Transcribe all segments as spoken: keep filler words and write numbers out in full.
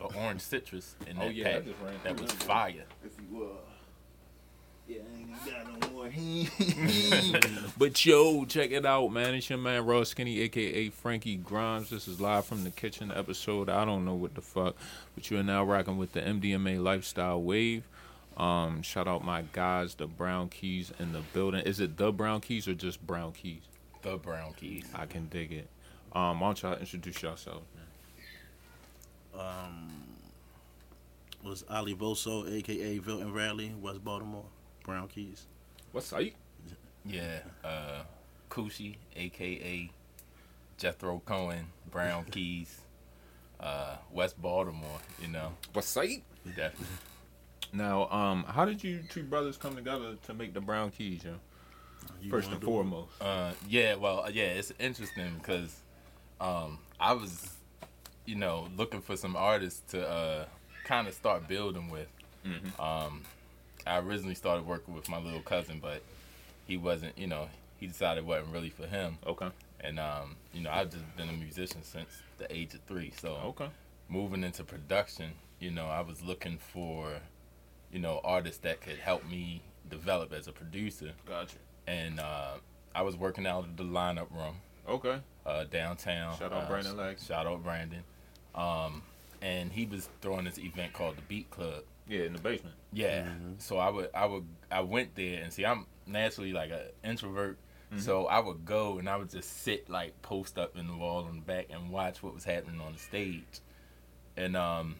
like an orange citrus in that oh, yeah, pack that, that was fire. If you were, yeah, I ain't got no more. But yo, check it out, man. It's your man Raw Skinny, aka Frankie Grimes. This is live from the kitchen episode. I don't know what the fuck, but you are now rocking with the M D M A lifestyle wave. Um, shout out my guys, the Brown Keys in the building. Is it the Brown Keys or just Brown Keys? The Brown Keys. I can dig it. Um, why don't y'all introduce yourselves, man? Um, was Ali Voso, aka Vilton Raleigh, West Baltimore, Brown Keys. What's up? Yeah, uh, Kushi, aka Jethro Cohen, Brown Keys, uh, West Baltimore. You know. What's up? Definitely. Now, um, how did you two brothers come together to make the Brown Keys, yo? You First and foremost. Uh, yeah, well, yeah, it's interesting because um, I was, you know, looking for some artists to uh, kind of start building with. Mm-hmm. Um, I originally started working with my little cousin, but he wasn't, you know, he decided it wasn't really for him. Okay. And, um, you know, I've just been a musician since the age of three. So okay. Moving into production, you know, I was looking for... you know, artists that could help me develop as a producer. Gotcha. And uh, I was working out of the Lineup Room. Okay. Uh, downtown. Shout out uh, Brandon Lex. Shout out Brandon. Um, and he was throwing this event called the Beat Club. Yeah, in the basement. Yeah. Mm-hmm. So I would, I would, I went there and see. I'm naturally like an introvert, mm-hmm. so I would go and I would just sit like post up in the wall on the back and watch what was happening on the stage, and um.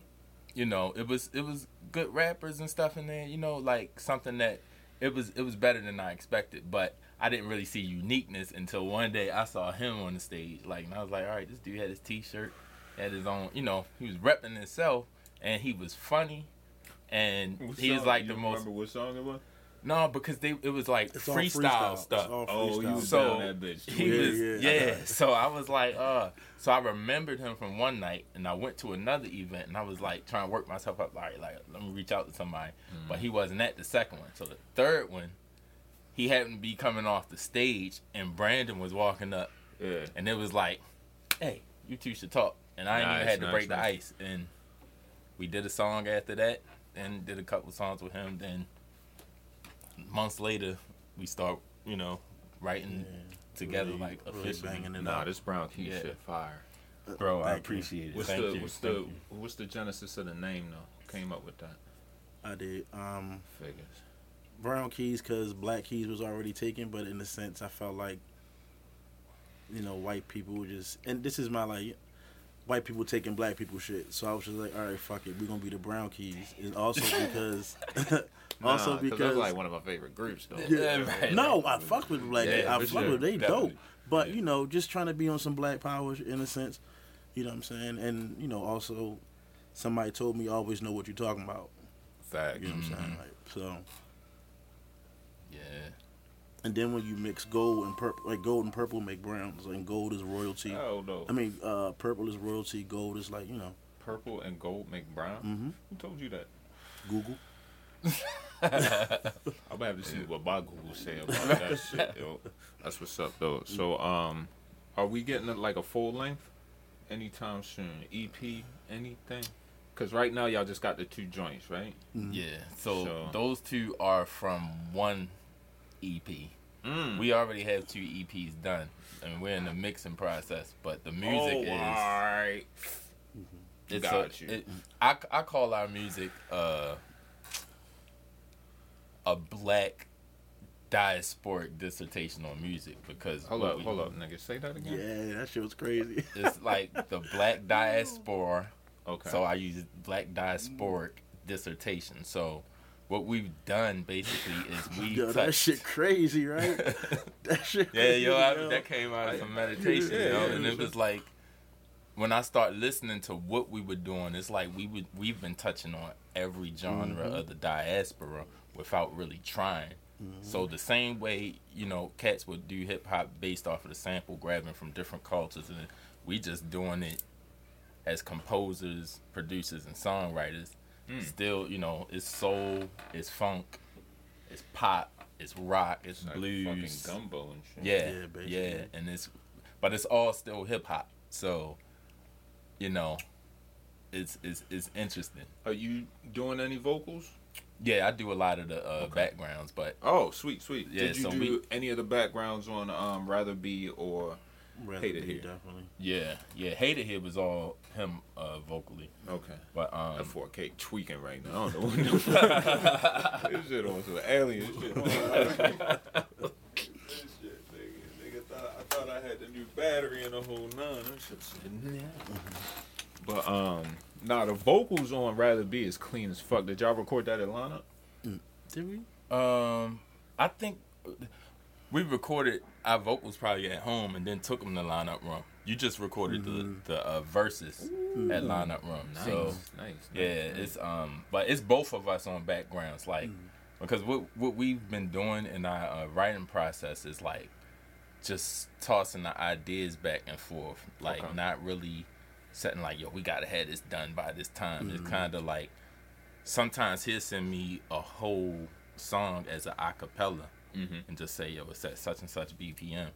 You know, it was it was good rappers and stuff in there. You know, like something that it was it was better than I expected. But I didn't really see uniqueness until one day I saw him on the stage. Like, and I was like, all right, this dude had his T-shirt, had his own. You know, he was repping himself, and he was funny, and what he song? Was like you the remember most. Remember what song it was? No, because they it was like freestyle, freestyle stuff. Freestyle. Oh, you was so down that bitch. He yeah, was, yeah. yeah. So I was like, uh, so I remembered him from one night, and I went to another event, and I was like trying to work myself up. Like, like let me reach out to somebody, mm-hmm. but he wasn't at the second one. So the third one, he happened to be coming off the stage, and Brandon was walking up, yeah. and it was like, hey, you two should talk. And I nice, ain't even had to nice, break nice. the ice, and we did a song after that, and did a couple songs with him, then. Months later, we start, you know, writing yeah, together really, like officially. Really banging it nah, up. This Brown Keys yeah. shit fire, bro. Uh, I appreciate you. it. What's thank the you. what's thank the you. what's the genesis of the name though? Came up with that. I did. Um, Figures. Brown Keys because Black Keys was already taken, but in a sense, I felt like, you know, white people were just, and this is my like. White people taking black people shit. So I was just like, all right, fuck it. We're going to be the Brown Keys. And also because... also nah, because... that's like one of my favorite groups, though. Yeah, yeah, right. No, like, I fuck with Black yeah, Keys. I fuck sure. with They Definitely. dope. But, yeah. you know, just trying to be on some black power, in a sense. You know what I'm saying? And, you know, also, somebody told me, always know what you're talking about. Fact. You know what I'm mm-hmm. saying? Like, so... yeah. And then when you mix gold and purple, like gold and purple make browns, and gold is royalty. Oh no! I mean, uh, purple is royalty. Gold is like you know. Purple and gold make brown. Mm-hmm. Who told you that? Google. I'm gonna have to see yeah. what my Google say about that shit. Yo, that's what's up though. So, um, are we getting a, like a full length anytime soon? E P? Anything? Because right now y'all just got the two joints, right? Mm-hmm. Yeah. So, so those two are from one. E P. Mm. We already have two E Ps done, and we're in the mixing process. But the music oh, is all right. You it's got a, you. It, I I call our music uh, a black diasporic dissertation on music because hold up, we, hold up, nigga, say that again. Yeah, that shit was crazy. It's like the black diaspora. Okay. So I use black diasporic dissertation. So. What we've done basically is we yo, touched. That shit crazy, right? That shit crazy, yeah, yo, I, yo, that came out of some meditation, yeah, yo. Yeah, and it was, it was like when I start listening to what we were doing, it's like we would we've been touching on every genre mm-hmm. of the diaspora without really trying. Mm-hmm. So the same way, you know, cats would do hip hop based off of the sample grabbing from different cultures, and we just doing it as composers, producers, and songwriters. Mm. Still, you know, it's soul, it's funk, it's pop, it's rock, it's like blues, fucking gumbo and shit. Yeah, yeah, basically. yeah, and it's, but it's all still hip hop. So, you know, it's it's it's interesting. Are you doing any vocals? Yeah, I do a lot of the uh, okay. backgrounds, but oh, sweet, sweet. Yeah, did you so do we, any of the backgrounds on um, Rather Be or Rather Hate It Here? Definitely. Yeah, yeah. Hate It Here was all him uh, vocally. Okay. But um, that four K tweaking right now. I don't know what the fuck. This shit on some alien shit. This shit, nigga. Nigga thought I thought I had the new battery and the whole nine. That shit's sitting there. But um. Nah, the vocals on Rather Be is clean as fuck. Did y'all record that at Lineup? Did we? Um, I think we recorded our vocals probably at home and then took them to Lineup Room. You just recorded mm-hmm. the the uh, verses Ooh. At Lineup Room. Nice, so, nice. Yeah, nice. It's um, but it's both of us on backgrounds, like mm. because what what we've been doing in our uh, writing process is like just tossing the ideas back and forth, like okay. not really. Setting like, yo, we gotta have this done by this time. Mm-hmm. It's kind of like sometimes he'll send me a whole song as an acapella mm-hmm. and just say, yo, it's at such and such B P M.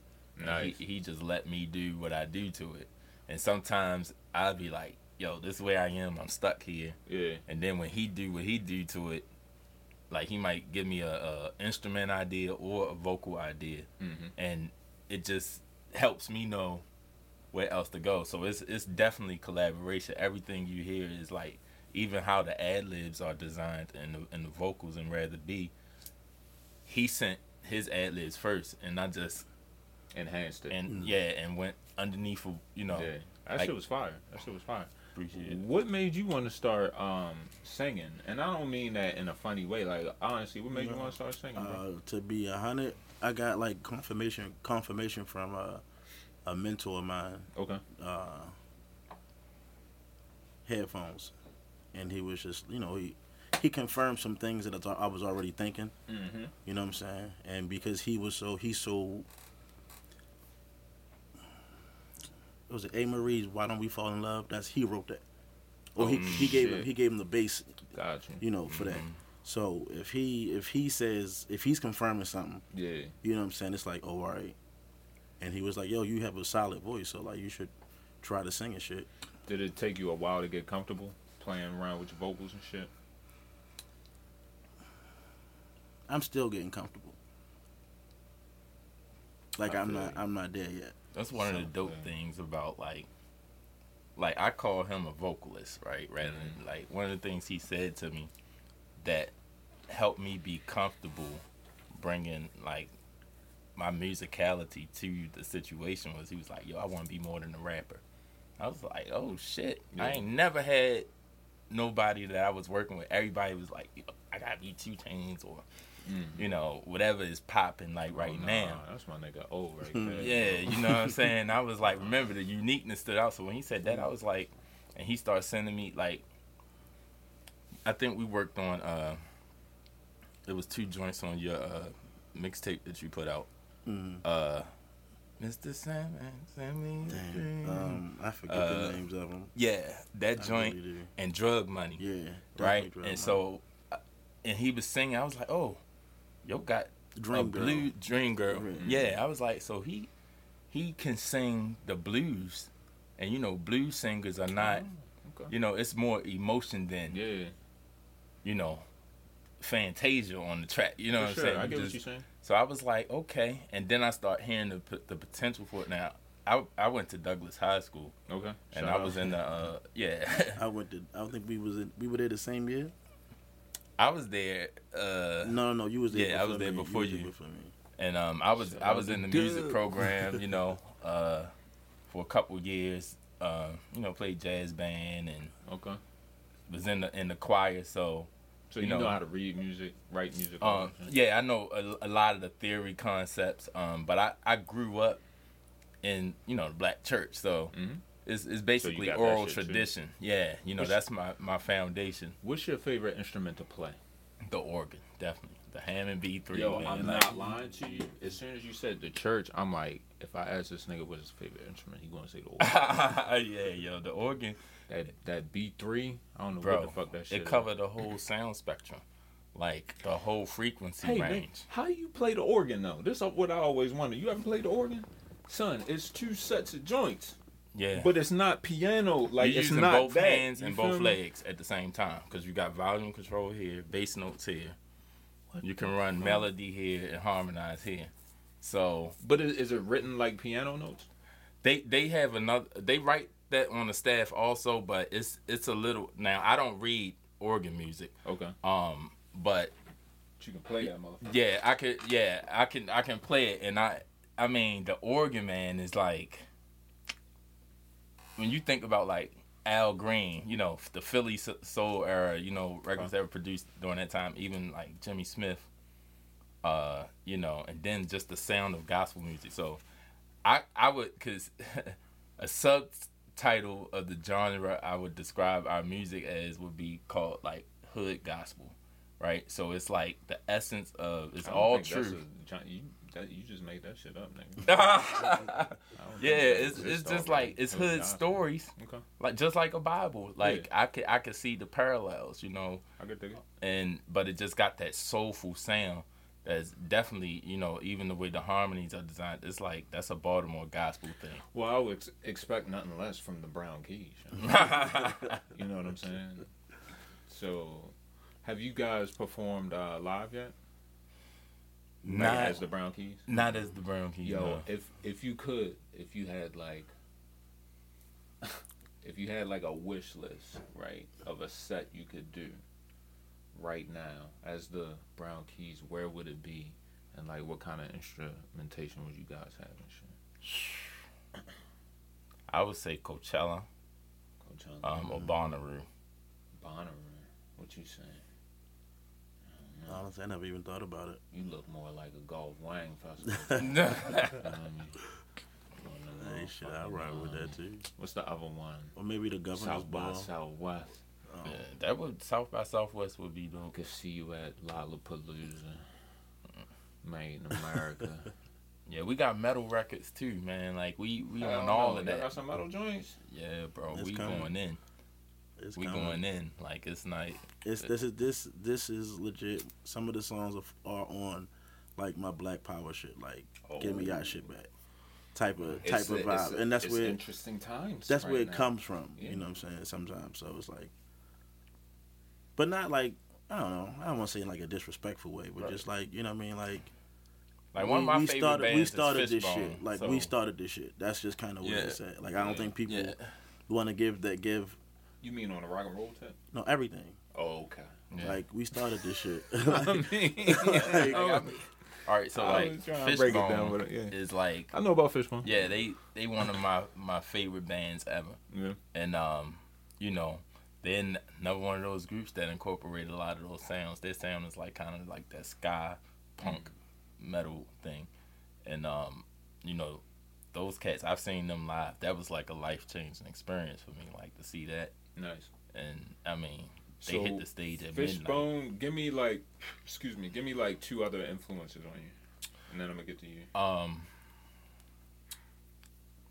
Nice. He, he just let me do what I do to it. And sometimes I'll be like, yo, this is where I am. I'm stuck here. Yeah. And then when he do what he do to it, like he might give me a, a instrument idea or a vocal idea, mm-hmm. and it just helps me know where else to go. So it's it's definitely collaboration. Everything you hear is like, even how the ad libs are designed and the, and the vocals in Rather Be, he sent his ad libs first and I just enhanced it and mm. yeah and went underneath of, you know yeah. that like, shit was fire that shit was fire Appreciate it. What made you want to start um singing? And I don't mean that in a funny way, like honestly, what made yeah. you want to start singing, bro? Uh, to be a hundred, I got like confirmation confirmation from uh a mentor of mine, okay, uh, headphones, and he was just, you know, he he confirmed some things that I, th- I was already thinking, mm-hmm. you know what I'm saying, and because he was so, he's so, it was A. Marie's Why Don't We Fall in Love, that's, he wrote that, or oh, he, he gave him, he gave him the bass, gotcha. You know, for mm-hmm. that. So if he, if he says, if he's confirming something, yeah, you know what I'm saying, it's like, oh, all right. And he was like, yo, you have a solid voice, so, like, you should try to sing and shit. Did it take you a while to get comfortable playing around with your vocals and shit? I'm still getting comfortable. Like, I'm not I'm not there yet. That's one so, of the dope yeah. things about, like, like, I call him a vocalist, right? Rather mm-hmm. than, like, one of the things he said to me that helped me be comfortable bringing, like, my musicality to the situation was, he was like, yo, I want to be more than a rapper. I was like, oh shit. Yeah. I ain't never had nobody that I was working with. Everybody was like, yo, I gotta be two Chainz or, mm-hmm. you know, whatever is popping like right oh, nah, now. That's my nigga old right there. Yeah, you know what I'm saying? I was like, remember the uniqueness stood out. So when he said that, I was like, and he started sending me like, I think we worked on, uh, it was two joints on your uh, mixtape that you put out. Mm. Uh, Mister Sam and Sammy. Damn. Um, I forget uh, the names of them. Yeah, that joint really and Drug Money. Yeah, right. Drug and money. So, and he was singing. I was like, oh, yo, got Dream Girl. Blue Dream Girl. Mm-hmm. Yeah, I was like, so he he can sing the blues, and you know, blues singers are not, oh, okay. you know, it's more emotion than, yeah, you know, Fantasia on the track. You know for what sure. I'm saying? I get Just, what you're saying. So I was like, okay, and then I start hearing the the potential for it. Now, I I went to Douglas High School, okay, and Shout I was out. in the uh, yeah. I went to. I don't think we was in, we were there the same year. I was there. Uh, no, no, no, you was there. Yeah, I was there me. before you. you. Before me. And um, I was Shout I was in the dude. music program, you know, uh, for a couple years. Uh, you know, played jazz band and okay, was in the in the choir. So. So you know, you know how to read music, write music? Um, yeah, I know a, a lot of the theory concepts, um, but I, I grew up in, you know, the black church, so mm-hmm. it's it's basically so oral tradition. Too. Yeah, you know, What's, that's my, my foundation. What's your favorite instrument to play? The organ, definitely. The Hammond B three. Yo, man. I'm like, not lying to you. As soon as you said the church, I'm like, if I ask this nigga what's his favorite instrument, he gonna say the organ. Yeah, yo, the organ. That that B three, I don't know Bro, what the fuck that shit it covered is. The whole sound spectrum, like the whole frequency hey, range. Man, how you play the organ though? This is what I always wonder. You haven't played the organ? Son, it's two sets of joints. Yeah. But it's not piano. Like, you're it's using not both that, hands and both legs at the same time because you got volume control here, bass notes here. What you can run fuck? melody here and harmonize here. So, but is, is it written like piano notes? They they have another. They write that on the staff also, but it's it's a little. Now I don't read organ music. Okay. Um, but you can play that motherfucker. Yeah, I could. Yeah, I can. I can play it, and I. I mean, the organ man is like. When you think about like Al Green, you know, the Philly soul era, you know, records that were produced during that time, even like Jimmy Smith, uh, you know, and then just the sound of gospel music. So I I would, cause a subtitle of the genre I would describe our music as would be called like hood gospel, right? So it's like the essence of, it's all true. You just made that shit up, nigga. Yeah, it's it's just like, it's hood stories. Okay. Like just like a Bible. Like yeah. I could I could see the parallels, you know. I could dig it. And but it just got that soulful sound that's definitely, you know, even the way the harmonies are designed, it's like that's a Baltimore gospel thing. Well, I would expect nothing less from the Brown Keys. You know, you know what I'm saying? So, have you guys performed uh, live yet? Not like as the Brown Keys? Not as the Brown Keys. Yo, no. if if you could, if you had like, if you had like a wish list, right, of a set you could do right now as the Brown Keys, where would it be, and like what kind of instrumentation would you guys have and shit? I would say Coachella, Coachella, um, or Bonnaroo. Bonnaroo, what you saying? Honestly, I never even thought about it. You look more like a golf wang festival. No. um, hey, shit, I ride with that too. What's the other one? Or maybe the governor's South ball. South by Southwest. Um, yeah, that would South by Southwest would be the. I could see you at Lollapalooza, Made in America. Yeah, we got metal records too, man. Like we we I on all know. of that. You got some metal joints. Yeah, bro, it's we coming. going in. It's we going in like it's not. It's this is this this is legit. Some of the songs are, are on, like my Black Power shit, like oh. give me y'all shit back, type of type it's of vibe, a, and that's it's where interesting times. That's right where it now. comes from. Yeah. You know what I'm saying? Sometimes, so it's like, but not like I don't know. I don't want to say in like a disrespectful way, but right. just like you know what I mean, like. Like one we, of my we favorite started, bands we started is this Fishbone, shit. Like so. we started this shit. That's just kind of what yeah. it's at. Like I don't yeah. think people yeah. want to give that give. You mean on a rock and roll tip? No, everything. Oh, okay. Yeah. Like, we started this shit. like, I mean, like, I mean, all right, so, like, Fishbone yeah. is, like... I know about Fishbone. Yeah, they they one of my, my favorite bands ever. Yeah. And, um, you know, they're another one of those groups that incorporate a lot of those sounds. Their sound is, like, kind of like that ska punk mm-hmm. metal thing. And, um, you know, those cats, I've seen them live. That was, like, a life-changing experience for me, like, to see that. Nice. And I mean, they so hit the stage at midnight. Fishbone, give me like, excuse me, give me like two other influences on you, and then I'm gonna get to you. Um,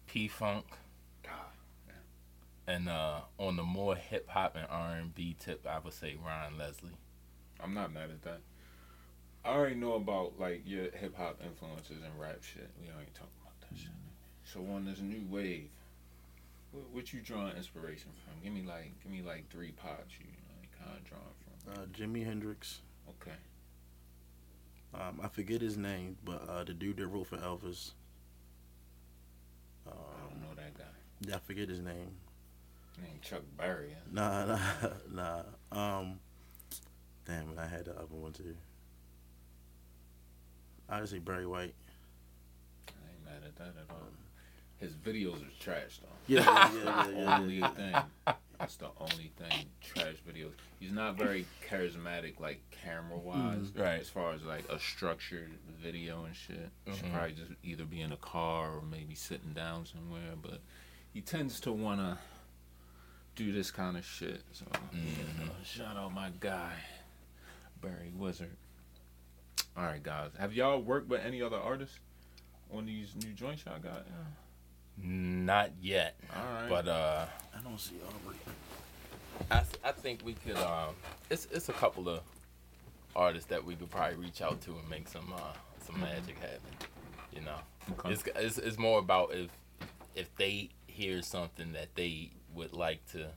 P Funk, God, man. And uh, on the more hip hop and R and B tip, I would say Ron Leslie. I'm not mad at that. I already know about like your hip hop influences and rap shit. We already talking about that shit. So on this new wave. What you drawing inspiration from? Give me like, give me like three pops you like kind of drawing from. Uh, Jimi Hendrix. Okay. Um, I forget his name, but uh, the dude that wrote for Elvis. Um, I don't know that guy. Yeah, I forget his name. Name Chuck Berry. Huh? Nah, nah, nah. Um, damn it, I had the other one too. Obviously, Barry White. I ain't mad at that at all. His videos are trash, though. Yeah, yeah, yeah, yeah. That's the only thing. That's the only thing. Trash videos. He's not very charismatic, like, camera-wise. Mm-hmm. Right. As far as, like, a structured video and shit. Mm-hmm. Should probably just either be in a car or maybe sitting down somewhere. But he tends to want to do this kind of shit. So, mm-hmm. shout out my guy, Barry Wizard. All right, guys. Have y'all worked with any other artists on these new joints y'all got? Yeah. Not yet, right. but uh, I don't see Aubrey. I, I think we could. Um, it's it's a couple of artists that we could probably reach out to and make some uh, some magic happen. You know, okay. it's, it's it's more about if if they hears something that they would like to,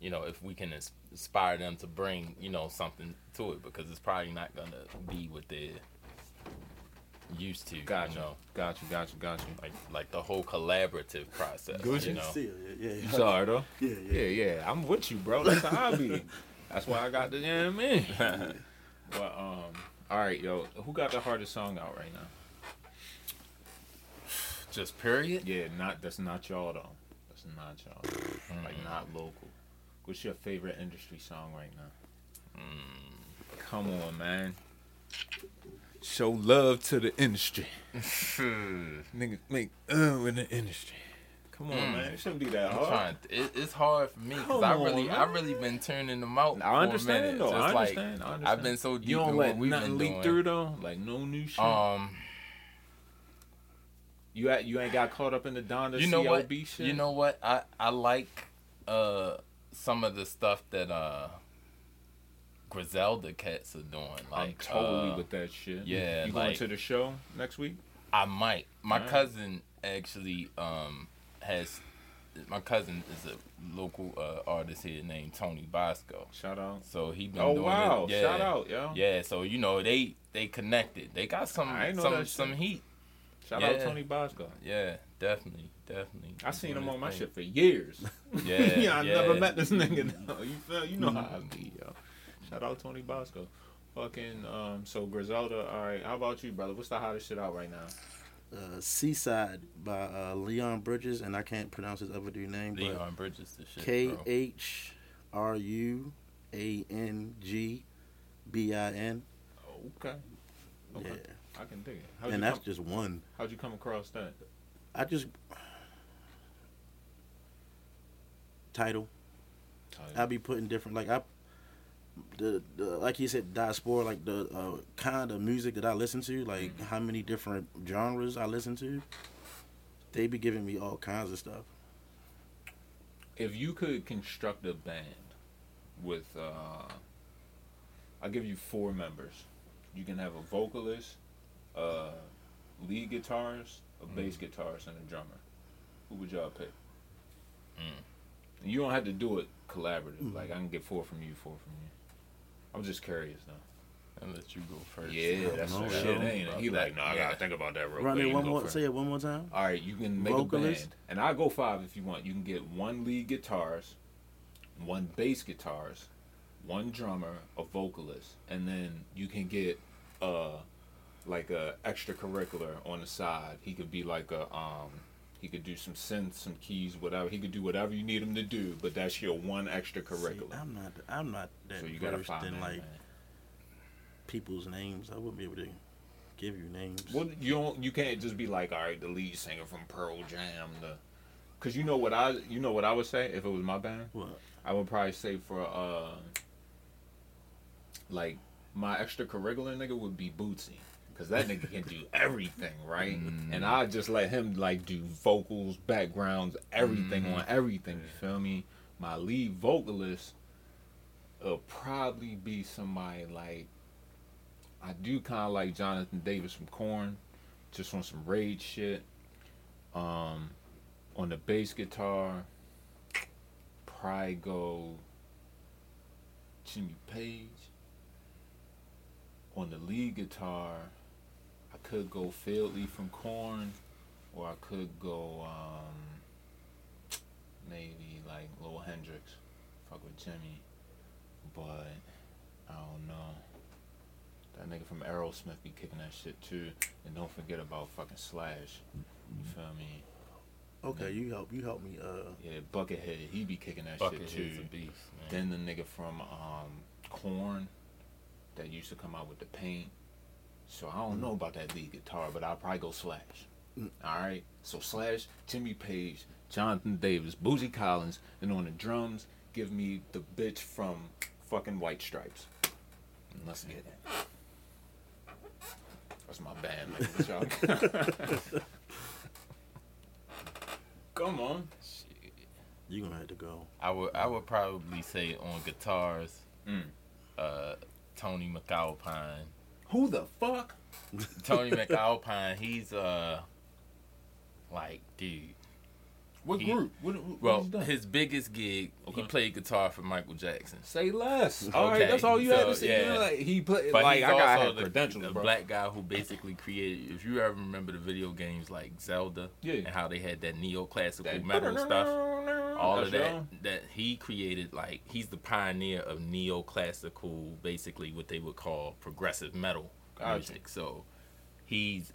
you know, if we can inspire them to bring, you know, something to it, because it's probably not going to be what they're used to. Gotcha. You know? Gotcha, gotcha, gotcha. Like, like the whole collaborative process. Gucci, you know? Seal, yeah, yeah. You sorry, though? Yeah, yeah. Yeah, yeah. I'm with you, bro. That's how I be. That's why I got the damn in. But, um, all right, yo. Who got the hardest song out right now? Just period? Yeah, not that's not y'all though. That's not y'all. Mm. Like not local. What's your favorite industry song right now? Mm. Come on, man. Show love to the industry. Niggas make uh in the industry. Come on, mm. man. It shouldn't be that hard. I'm trying to, it, it's hard for me because I really, on, I really been turning them out. I understand for a minute. though. Just I understand. Like, I understand. I've been so deep you don't in let what we've nothing been leak doing. Through though. Like no new shit. Um. You at, you ain't got caught up in the Donda you know C L B what? Shit? You know what? I, I like uh, some of the stuff that uh, Griselda cats are doing. Like, I'm totally uh, with that shit. Yeah. You like, going to the show next week? I might. My right. cousin actually um, has... My cousin is a local uh, artist here named Tony Bosco. Shout out. So he been oh, doing wow. it. Yeah. Shout out, yo. Yeah, so, you know, they, they connected. They got some some, some heat. Shout yeah. out Tony Bosco. Yeah, definitely, definitely. I seen him on my thing. Shit for years. Yeah, yeah I yeah. never met this nigga. Though. You feel? You know mm-hmm. how I be, yo. Shout out Tony Bosco. Fucking. Um. So Griselda. All right. How about you, brother? What's the hottest shit out right now? Uh, Seaside by uh, Leon Bridges, and I can't pronounce his other dude name. Leon Bridges. The shit. K H R U A N G B I N. Okay. Okay. Yeah. I can dig it. How'd and that's come, just one. How'd you come across that? I just... Title. Title. I'll be putting different... Like, I... The, the like he said, diaspora, like the uh, kind of music that I listen to, like mm-hmm. how many different genres I listen to, they be giving me all kinds of stuff. If you could construct a band with... Uh, I'll give you four members. You can have a vocalist, a lead guitarist, a mm. bass guitarist, and a drummer. Who would y'all pick? Mm. You don't have to do it collaborative. Mm. Like, I can get four from you, four from you. I'm just curious, though. I'll let you go first. Yeah, that's no, shit, ain't it? He that. Like, no, I got to think about that real quick. Run it one more, say it one more time. All right, you can make vocalist. A band. And I'll go five if you want. You can get one lead guitarist, one bass guitarist, one drummer, a vocalist, and then you can get uh like a extracurricular on the side. He could be like a um he could do some synths, some keys, whatever. He could do whatever you need him to do, but that's your one extracurricular. See, I'm not I'm not that so you gotta find in like man. People's names. I wouldn't be able to give you names. Well, you don't you can't just be like, all right, the lead singer from Pearl Jam, the cause you know what I you know what I would say if it was my band? What? I would probably say for uh like, my extracurricular nigga would be Bootsy. Because that nigga can do everything, right? Mm-hmm. And I just let him, like, do vocals, backgrounds, everything mm-hmm. on everything, you feel me? My lead vocalist will probably be somebody like... I do kind of like Jonathan Davis from Korn. Just on some Rage shit. Um, on the bass guitar, probably go Jimmy Page. On the lead guitar, I could go Philly from Korn, or I could go um, maybe like Lil Hendrix, fuck with Jimmy, but I don't know. That nigga from Aerosmith be kicking that shit too, and don't forget about fucking Slash. You feel me? Okay, you help you help me. Uh, yeah, Buckethead, he be kicking that Buckethead shit too. Is a beast, man. Then the nigga from um, Korn. That used to come out with the Paint. So I don't know about that lead guitar, but I'll probably go Slash. Mm. All right? So Slash, Jimmy Page, Jonathan Davis, Boozy Collins, and on the drums, give me the bitch from fucking White Stripes. And let's get it. That's my band, man. Come on. Shit. You're going to have to go. I would, I would probably say on guitars, mm. uh... Tony McAlpine. Who the fuck? Tony McAlpine. He's uh, like, dude. What he, group? What, what, well, what done? His biggest gig, okay. He played guitar for Michael Jackson. Say less. All okay. right, that's all you so, had to say. Yeah. Like, he played. Like I got credentials. A black guy who basically created. If you ever remember the video games like Zelda, yeah. and how they had that neoclassical that metal stuff, all of that. Sure. That he created. Like he's the pioneer of neoclassical, basically what they would call progressive metal gotcha. music. So he's.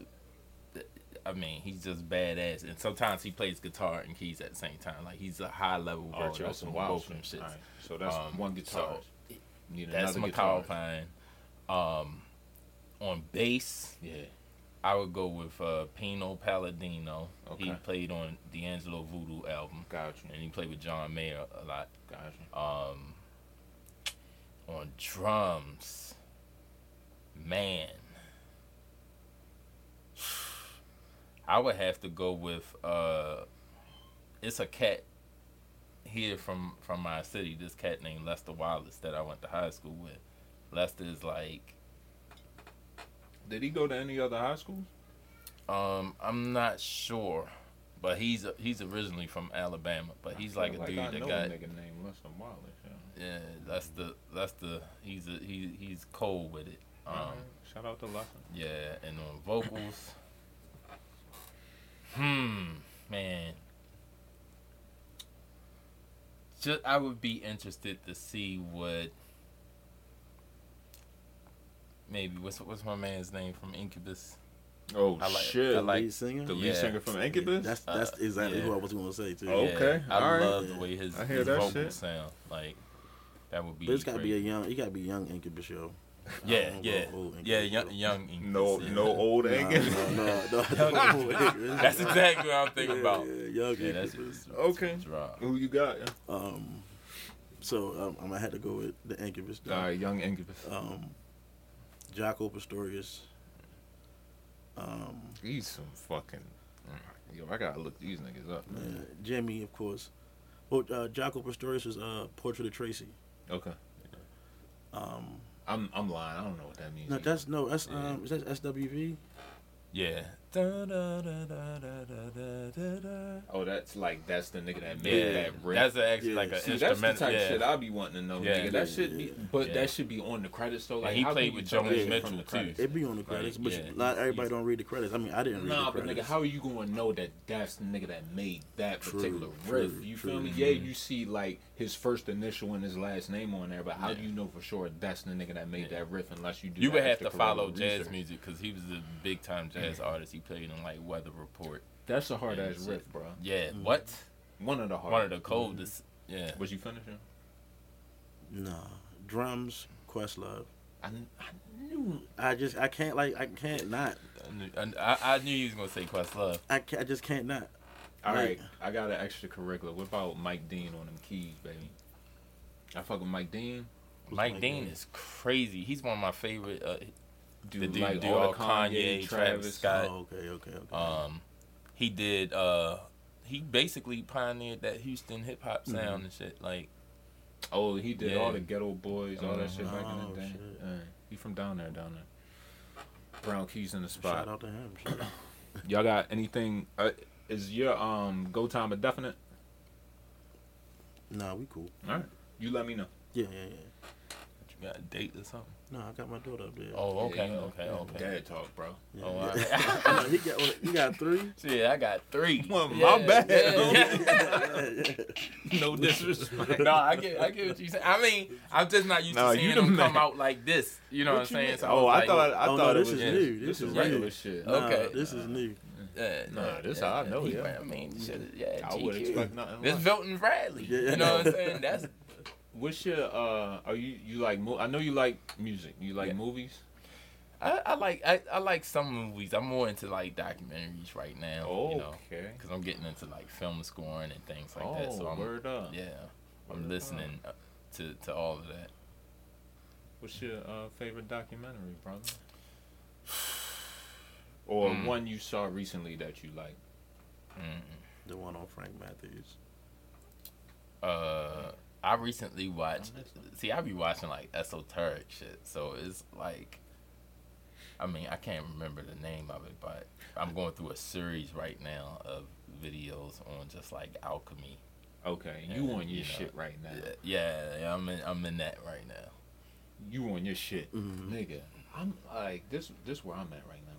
I mean, he's just badass, and sometimes he plays guitar and keys at the same time. Like he's a high level artist. Oh, some wild from shit. Right. So that's um, one guitar. So need that's Mikal Pine. Um, on bass, yeah, I would go with uh, Pino Palladino. Okay. He played on D'Angelo Voodoo album. Gotcha. And he played with John Mayer a lot. Gotcha. Um, on drums, man. I would have to go with, uh, it's a cat here from, from my city, this cat named Lester Wallace that I went to high school with. Lester is like... Did he go to any other high schools? Um, I'm not sure, but he's he's originally from Alabama, but he's like a like dude I that know got... a nigga named Lester Wallace. Yeah, yeah Lester, Lester, he's, a, he, he's cold with it. Um, right. Shout out to Lester. Yeah, and on vocals... Hmm, man. Just, I would be interested to see what maybe what's what's my man's name from Incubus? Oh I like, shit! I like, lead singer? The lead yeah. singer from Incubus. That's that's uh, exactly yeah. who I was gonna say too. Yeah, okay, I all love right. the way his, his vocal shit. sound. Like that would be. But it's gotta great. be a young. It gotta be young Incubus show. Yeah, yeah, yeah, young, young English. No, no old English. No, no, no. That's exactly what I'm thinking about. Yeah, young English. Okay. Who you got? Um, so um, I'm gonna have to go with the Incubus. All right, young Incubus. Um, Jaco Pastorius. Um, he's some fucking. Yo, I gotta look these niggas up. Man. Uh, Jimmy, of course. Well, uh, Jaco Pastorius is uh, Portrait of Tracy. Okay. Um. I'm I'm lying. I don't know what that means. No, either. that's no. That's yeah. um. Is that S W V? Yeah. Da, da, da, da, da, da, da. Oh, that's like that's the nigga that made yeah. that riff. That's actually yeah. like an See, instrumental. That's the type yeah. shit I be wanting to know, yeah. nigga. Yeah. That should be, but yeah. that should be on the credits though. Like and he how played with Jonas yeah. Mitchell too. It be on the credits, like, but yeah. not everybody don't read the credits. I mean, I didn't read nah, the credits. Nah, but nigga, how are you gonna know that that's the nigga that made that true, particular riff? True, you feel true, me? Yeah, you see like his first initial and his last name on there, but how yeah. do you know for sure that's the nigga that made yeah. that riff unless you do? You would have to follow jazz music because he was a big time jazz artist. Played in like Weather Report. That's a hard ass riff, bro. Yeah. Mm-hmm. What? One of the hard. One of the coldest. Mm-hmm. Yeah. Was you finishing? Nah. Drums. Questlove. I, I knew. I just I can't like I can't not. I knew, I, I knew you was gonna say Questlove. I can't, I just can't not. All like, right. I got an extracurricular. What about Mike Dean on them keys, baby? I fuck with Mike Dean. Mike, Mike Dean, Dean is crazy. He's one of my favorite. Uh, Dude, the dude like did all, all Kanye, Kanye, Travis Scott. Oh, okay, okay, okay. Um, he did. Uh, he basically pioneered that Houston hip hop sound mm-hmm. and shit. Like, oh, he did yeah. all the Ghetto Boys, all oh, that shit back oh, in the day. Yeah. He from down there, down there. Brown Keys in the spot. Shout out to him. Shout out. Y'all got anything? Uh, is your um go time a definite? Nah, we cool. All right, you let me know. Yeah, yeah, yeah. You got a date or something? No, I got my daughter up there. Oh, okay, yeah, okay, yeah, okay. Dad talk, bro. Yeah, oh, wow. Yeah. he got he got three? Yeah, I got three. Well, yeah, my bad. Yeah, yeah. No disrespect. No, I get I get what you're saying. I mean, I'm just not used no, to seeing them man. come out like this. You know what, what I'm saying? So oh, I, I thought I, I oh, thought no, this it was, is new. This, this is regular new. shit. Nah, okay, this is new. Yeah, no, yeah, this yeah, how I know. He, yeah, I mean, yeah, I would expect nothing. This Vilton Raleigh. You know what I'm saying? That's. What's your, uh, are you, you like, mo- I know you like music, you like yeah. movies? I, I like, I, I like some movies. I'm more into like documentaries right now, oh, you know, okay. Cause I'm getting into like film scoring and things like oh, that. So I'm, word up. yeah, I'm word listening up. to, to all of that. What's your uh, favorite documentary, brother? or mm. one you saw recently that you like? Mm. The one on Frank Matthews. Uh... I recently watched, see, I be watching, like, esoteric shit, so it's, like, I mean, I can't remember the name of it, but I'm going through a series right now of videos on just like alchemy. Okay, you and, on your you shit know, right now. Yeah, yeah, I'm in, I'm in that right now. You on your shit, mm-hmm. nigga. I'm like this. This where I'm at right now,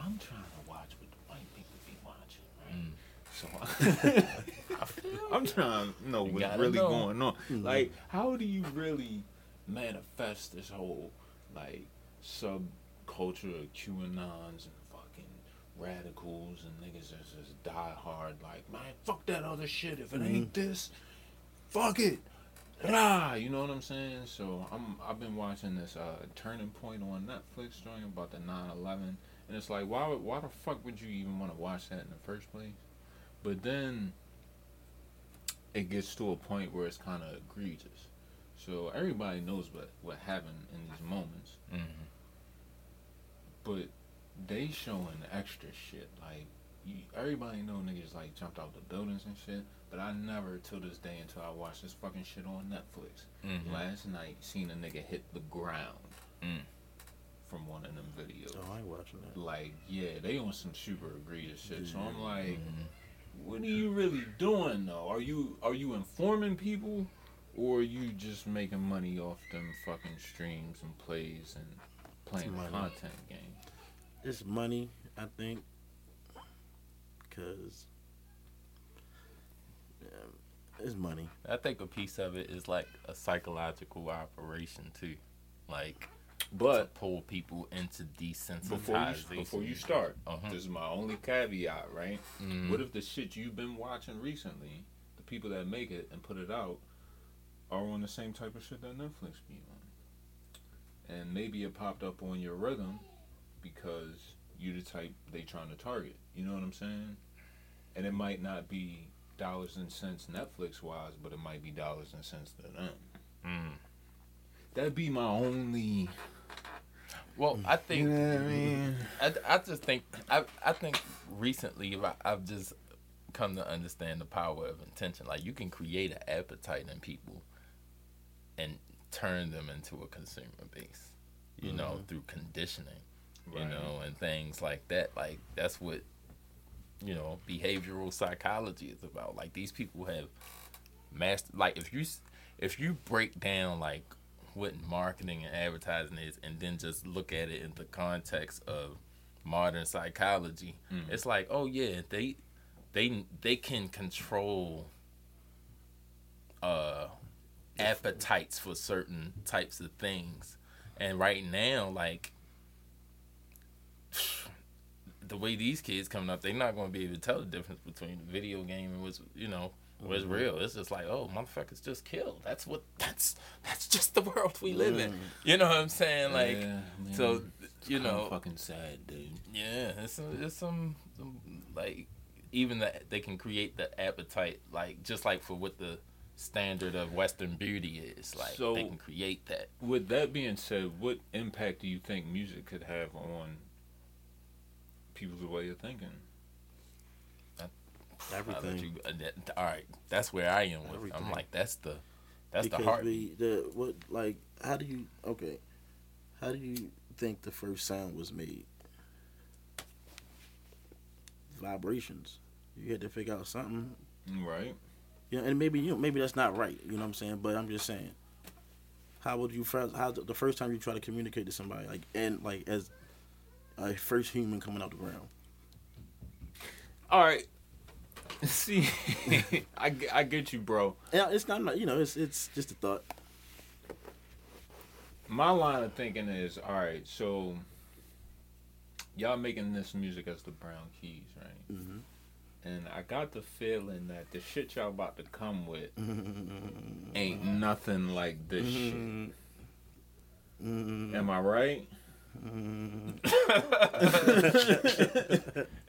right? I'm trying to watch what the white people be watching, right? Mm. So I, I'm trying to know you what's really know. going on. Mm-hmm. Like, how do you really manifest this whole like subculture of QAnons and fucking radicals and niggas that's just die hard? Like, man, fuck that other shit. If it mm-hmm. ain't this, fuck it. Rah, you know what I'm saying? So I'm I've been watching this uh, Turning Point on Netflix joint about the nine eleven, and it's like why would, why the fuck would you even want to watch that in the first place? But then it gets to a point where it's kind of egregious. So everybody knows what what happened in these moments, mm-hmm. but they showing extra shit. Like you, everybody know niggas like jumped out the buildings and shit. But I never, till this day, until I watched this fucking shit on Netflix, mm-hmm. last night, seen a nigga hit the ground mm. from one of them videos. Oh, I ain't watching that. Like, yeah, they on some super egregious shit. Yeah. So I'm like, mm-hmm. what are you really doing, though? Are you are you informing people, or are you just making money off them fucking streams and plays and playing the content game? It's money, I think, because... It's money. I think a piece of it is like a psychological operation too, like but to pull people into desensitization. Before you, before you start, uh-huh. this is my only caveat, right? Mm-hmm. What if the shit you've been watching recently, the people that make it and put it out, are on the same type of shit that Netflix be on, and maybe it popped up on your rhythm because you the type they trying to target. You know what I'm saying? And it might not be dollars and cents Netflix wise, but it might be dollars and cents to them. Mm. That'd be my only. Well, I think yeah, man. I, I just think I I think recently I've just come to understand the power of intention. Like you can create an appetite in people and turn them into a consumer base, you mm-hmm. know, through conditioning, right. you know, and things like that. Like that's what. You know, behavioral psychology is about. Like these people have mastered. Like if you if you break down like what marketing and advertising is, and then just look at it in the context of modern psychology, mm. it's like, oh yeah, they they they can control uh, appetites for certain types of things, and right now, like. The way these kids coming up, they're not going to be able to tell the difference between the video game and what's, you know, what's mm-hmm. real. It's just like, oh, motherfuckers just killed. That's what, that's, that's just the world we live yeah. in. You know what I'm saying? Like, yeah, man, so, it's you know. Fucking sad, dude. Yeah. It's, it's some, some, like, even that they can create the appetite, like, just like for what the standard of Western beauty is. Like, so they can create that. With that being said, what impact do you think music could have on people's way of thinking? I, Everything. You, uh, that, all right, that's where I am with. Everything. I'm like, that's the, that's because the heart. The, the what? Like, how do you? Okay, how do you think the first sound was made? Vibrations. You had to figure out something, right? Yeah, you know, and maybe you know, maybe that's not right. You know what I'm saying? But I'm just saying, how would you first? How the first time you try to communicate to somebody, like and like as. Uh, first human coming out the ground. All right. See, I, I get you, bro. Yeah, it's not, you know, it's it's just a thought. My line of thinking is, all right, so y'all making this music as the Brown Keys, right? Mm-hmm. And I got the feeling that the shit y'all about to come with ain't nothing like this mm-hmm. shit. Mm-hmm. Am I right? Am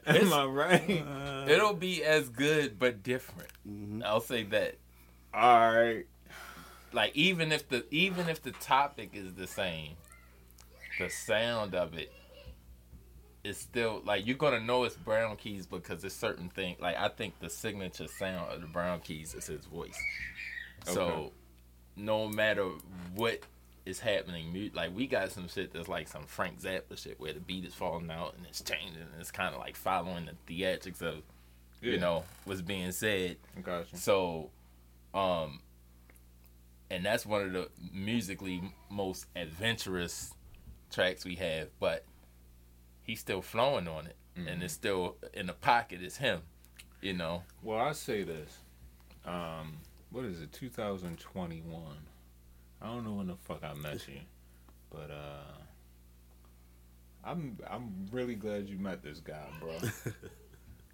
I right? Uh, It'll be as good but different. Mm-hmm. I'll say that. All right. Like even if the even if the topic is the same, the sound of it is still like you're gonna know it's Brown Keys because there's certain things. Like I think the signature sound of the Brown Keys is his voice. Okay. So no matter what is happening. Like, we got some shit that's like some Frank Zappa shit where the beat is falling out and it's changing. And it's kind of like following the theatrics of, yeah. you know, what's being said. Gotcha. So, um, and that's one of the musically most adventurous tracks we have. But he's still flowing on it. Mm-hmm. And it's still in the pocket. It's him, you know. Well, I say this. Um, what is it? two thousand twenty-one I don't know when the fuck I met you, but uh, I'm I'm really glad you met this guy, bro.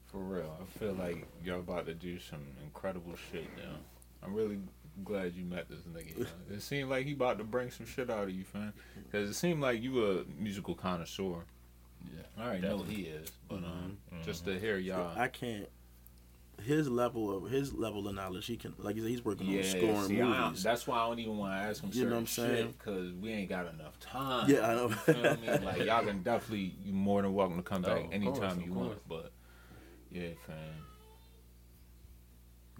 For real, I feel like y'all about to do some incredible shit now. I'm really glad you met this nigga. You know? It seemed like he about to bring some shit out of you, fam. Cause it seemed like you a musical connoisseur. Yeah, I already know he is, but um, mm-hmm. Mm-hmm. just to hear y'all, I can't. His level of his level of knowledge, he can like he's working yeah, on scoring see, movies. That's why I don't even want to ask him. You know what I'm saying? Because we ain't got enough time. Yeah, I know. You know what I mean? Like y'all can definitely, you're more than welcome to come back oh, anytime course, you course. want. But yeah, fam.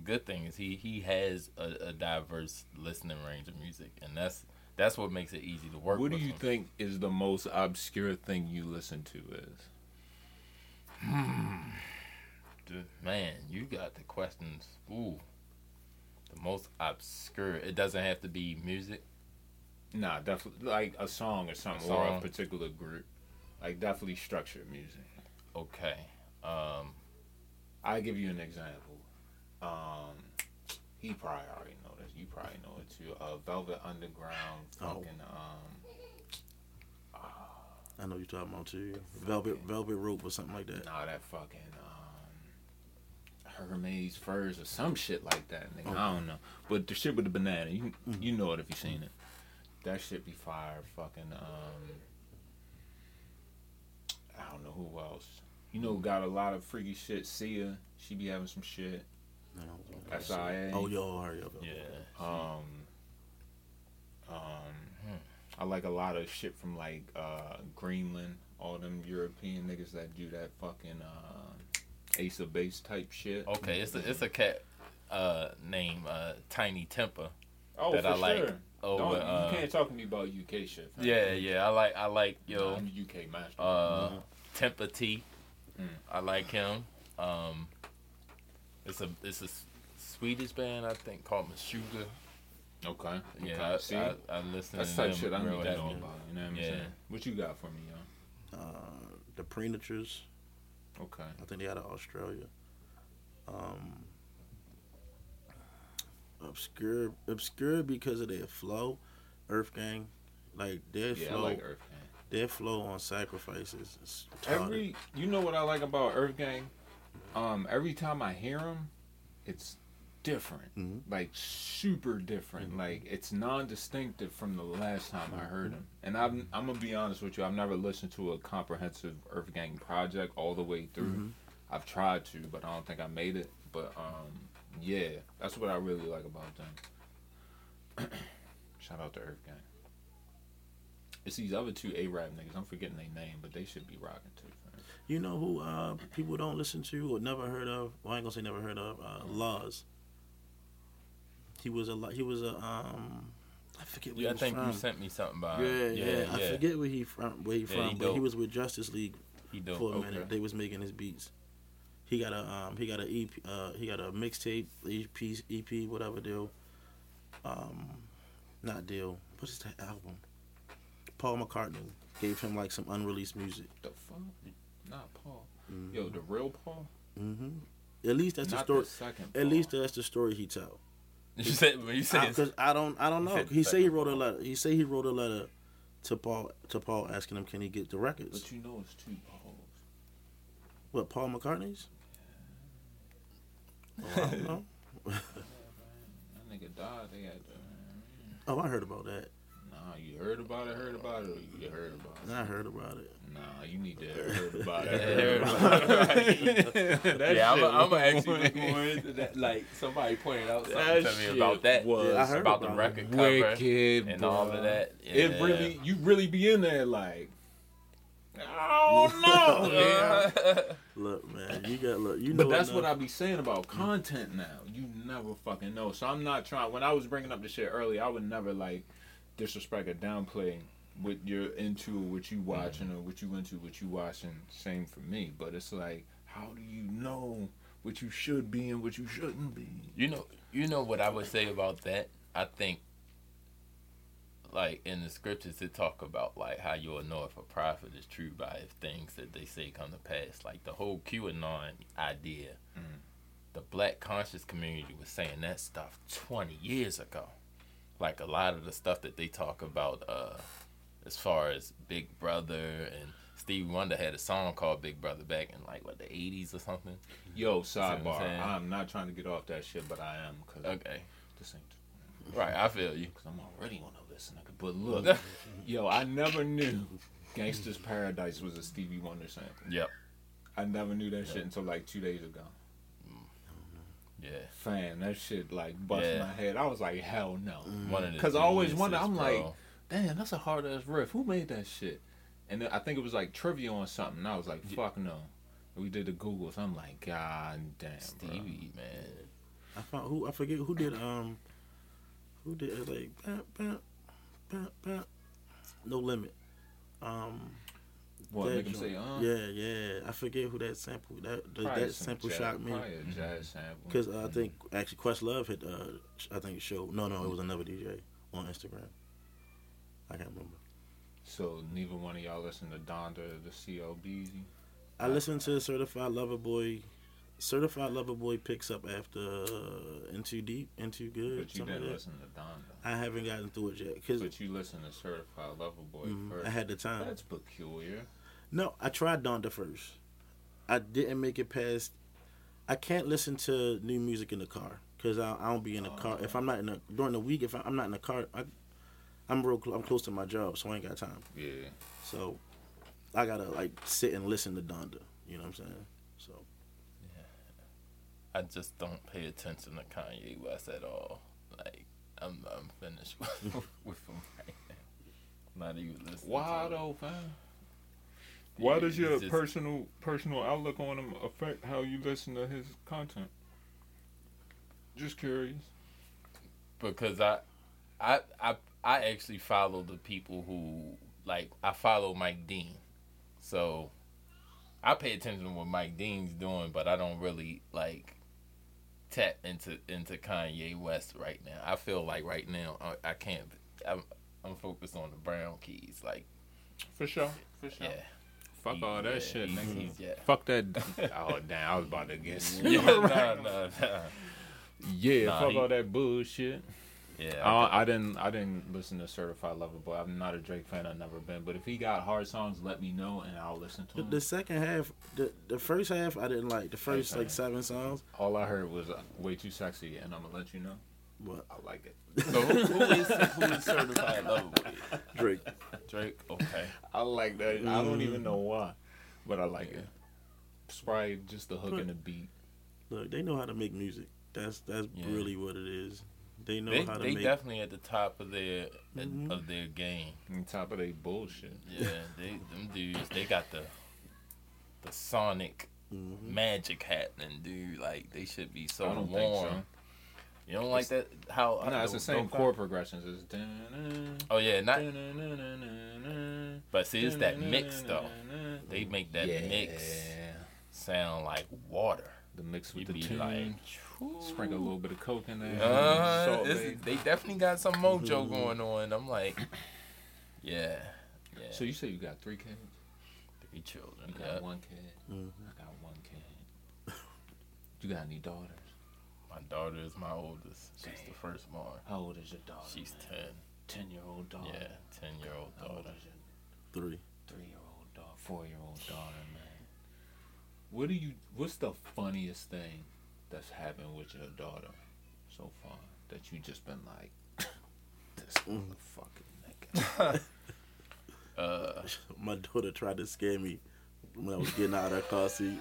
Good thing is he he has a, a diverse listening range of music, and that's that's what makes it easy to work. What with do you him. think is the most obscure thing you listen to is? Hmm. Man, you got the questions. Ooh, the most obscure. It doesn't have to be music. Nah, definitely like a song or something, a song. Or a particular group. Like definitely structured music. Okay. Um, I'll give you an example. Um, he probably already know this. You probably know it too. Uh, Velvet Underground. Fucking. Oh. Um, uh, I know you're talking about too. Velvet, fucking, Velvet Rope or something like that. Nah, that fucking. Hermes Furs or some shit like that, nigga. Okay. I don't know. But the shit with the banana, you you know it if you seen it. That shit be fire. Fucking um, I don't know who else. You know, got a lot of freaky shit. Sia, she be having some shit. No, S I A. Oh yo, hurry up. Yeah. Um. Um. I like a lot of shit from like uh Greenland, all them European niggas that do that fucking uh. Ace of Base type shit. Okay, it's a it's a cat uh, named uh, Tiny Temper oh, that for I like. Sure. Over, Don't, you uh, can't talk to me about U K shit. Fam. Yeah, yeah, I like I like yo. I'm a U K master. Uh, mm-hmm. Temper T, mm. I like him. Um, it's a it's a Swedish band I think called Meshuggah. Okay. Yeah, okay. I, See, I, I listen. That's to type them shit I don't really know about. You know what I'm yeah. saying? What you got for me, y'all? Uh, the Prenatures. Okay. I think they out of Australia. Um, obscure, obscure because of their flow. Earth Gang, like their yeah, flow. Yeah, I like Earth Gang. Their flow on Sacrifices is retarded. Every, you know what I like about Earth Gang? Um, every time I hear them, it's different, mm-hmm. like super different. Mm-hmm. Like it's non-distinctive from the last time I heard them. And I'm I'm gonna be honest with you. I've never listened to a comprehensive Earth Gang project all the way through. Mm-hmm. I've tried to, but I don't think I made it. But um, yeah, that's what I really like about them. Shout out to Earth Gang. It's these other two A-Rap niggas. I'm forgetting their name, but they should be rocking too. Right? You know who uh, people don't listen to or never heard of? Well, I ain't gonna say never heard of. Uh, Luz. He was a he was a um, I forget where yeah, he was I think from. You sent me something about yeah, him. Yeah, yeah, yeah. I forget where he from. Where he yeah, from? He but dope. He was with Justice League he dope. for a okay. minute. They was making his beats. He got a um, he got a E P, uh, he got a mixtape, E P, E P, whatever deal. Um, not deal. What is that album? Paul McCartney gave him like some unreleased music. The fuck? Not Paul. Mm-hmm. Yo, the real Paul. Mhm. At least that's not the story. The at least that's the story he tell. You said when you say because I, I don't I don't know. He say he wrote a letter. He say he wrote a letter to Paul to Paul asking him can he get the records. But you know it's two Pauls. What Paul McCartney's? Yeah. Oh, I don't know. That nigga died. They had to. Oh, I heard about that. Nah, you heard about it. Heard about it. Or you heard about it. I heard about it. Nah, you need to heard about it. Heard about it. Right. Yeah, I'm, I'm actually going to that. Like somebody pointed out something to me about that. Was I heard about, about the record cover wicked, and bro. all of that. Yeah. It really, you really be in there like. I don't know. Yeah. Look, man, you got look. You know, but that's enough. What I be saying about content now. You never fucking know. So I'm not trying. When I was bringing up the shit earlier, I would never like. disrespect or downplay what you're into or what you watching mm-hmm. or what you into, what you watching. Same for me. But it's like, how do you know what you should be and what you shouldn't be? You know, you know what I would say about that? I think, like, in the scriptures, they talk about, like, how you'll know if a prophet is true by if things that they say come to pass. Like, the whole QAnon idea, mm-hmm. the black conscious community was saying that stuff twenty years ago. Like, a lot of the stuff that they talk about uh, as far as Big Brother, and Stevie Wonder had a song called Big Brother back in, like, what, the eighties or something? Yo, sidebar. I'm, I'm not trying to get off that shit, but I am. Cause okay. This ain't... Right, I feel you. Because I'm already on a listen. But look, yo, I never knew Gangsta's Paradise was a Stevie Wonder sample. Yep. I never knew that yep. shit until, like, two days ago. Yeah. Fan, that shit, like, bust yeah. my head. I was like, hell no. Because I always wonder, I'm bro. like, damn, that's a hard-ass riff. Who made that shit? And I think it was, like, trivia on something. And I was like, fuck no. We did the Googles. I'm like, god damn, Stevie, bro. man. I found who, I forget who did, um, who did, like, bap, bap, bap, bap. No Limit. Um... What, that, make him say, uh? Yeah, yeah. I forget who that sample, that the, that sample jazz, shocked me. Because uh, mm-hmm. I think, actually, Questlove had, uh, I think, showed, no, no, it was another D J on Instagram. I can't remember. So, neither one of y'all listen to Donda or the C L B Z? I listened to Certified Lover Boy. Certified Lover Boy picks up after uh, Into Deep, Into Good. But you didn't like listen to Donda. I haven't gotten through it yet. Cause but you listened to Certified Lover Boy mm-hmm, first. I had the time. That's peculiar. No, I tried Donda first. I didn't make it past. I can't listen to new music in the car because I, I don't be in the oh, car. If I'm not in the, during the week, if I, I'm not in the car, I, I'm real. Cl- I'm close to my job, so I ain't got time. Yeah. So I gotta like sit and listen to Donda. You know what I'm saying? So. I just don't pay attention to Kanye West at all. Like, I'm I'm finished with, with him right now. Not even listening. Why though, fam? Why yeah, does your just, personal personal outlook on him affect how you listen to his content? Just curious. Because I, I I I actually follow the people who like I follow Mike Dean, so I pay attention to what Mike Dean's doing, but I don't really like. Tap into into Kanye West right now. I feel like right now I, I can't. I'm I'm focused on the Brown Keys, like for sure, for sure. Yeah. Fuck he, all that yeah, shit, nigga. Yeah. Fuck that. Oh damn, I was about to get. yeah, right. nah, nah, nah. yeah nah, fuck he, all that bullshit. Yeah, I, I, I didn't. I didn't listen to Certified Lover Boy. I'm not a Drake fan. I've never been. But if he got hard songs, let me know and I'll listen to them. The, the second half, the the first half, I didn't like. The first like seven songs. All I heard was uh, "Way Too Sexy," and I'm gonna let you know. What? I like it. So who, who is who is Certified Lover Boy? Drake. Drake. Okay. I like that. Mm. I don't even know why, but I like yeah. it. It's probably just the hook look, and the beat. Look, they know how to make music. That's that's yeah. really what it is. They know they, how to they make... definitely at the top of their mm-hmm. of their game. On top of their bullshit. Yeah, they them dudes, they got the the sonic mm-hmm. magic happening, dude. Like they should be so I don't warm. Think so. You don't it's, like that how No, I it's the same chord out. progressions. It's dun, oh yeah, not dun, dun, dun, dun, dun, but see it's dun, that dun, mix though. Dun, they make that yeah. mix sound like water. The mix with you the tune. Like, sprinkle a little bit of coke in there. Uh, salt, they definitely got some mojo going on. I'm like, yeah, yeah. So you say you got three kids? Three children. You got yep. one kid? Mm-hmm. I got one kid. You got any daughters? My daughter is my oldest. Dang. She's the firstborn. How old is your daughter? She's man? ten. ten-year-old daughter? Yeah, ten-year-old daughter. How old is your Three. Three-year-old daughter. Four-year-old daughter, man. What do you? What's the funniest thing that's happened with your daughter so far that you just been like this motherfucking nigga? uh, My daughter tried to scare me when I was getting out of her car seat.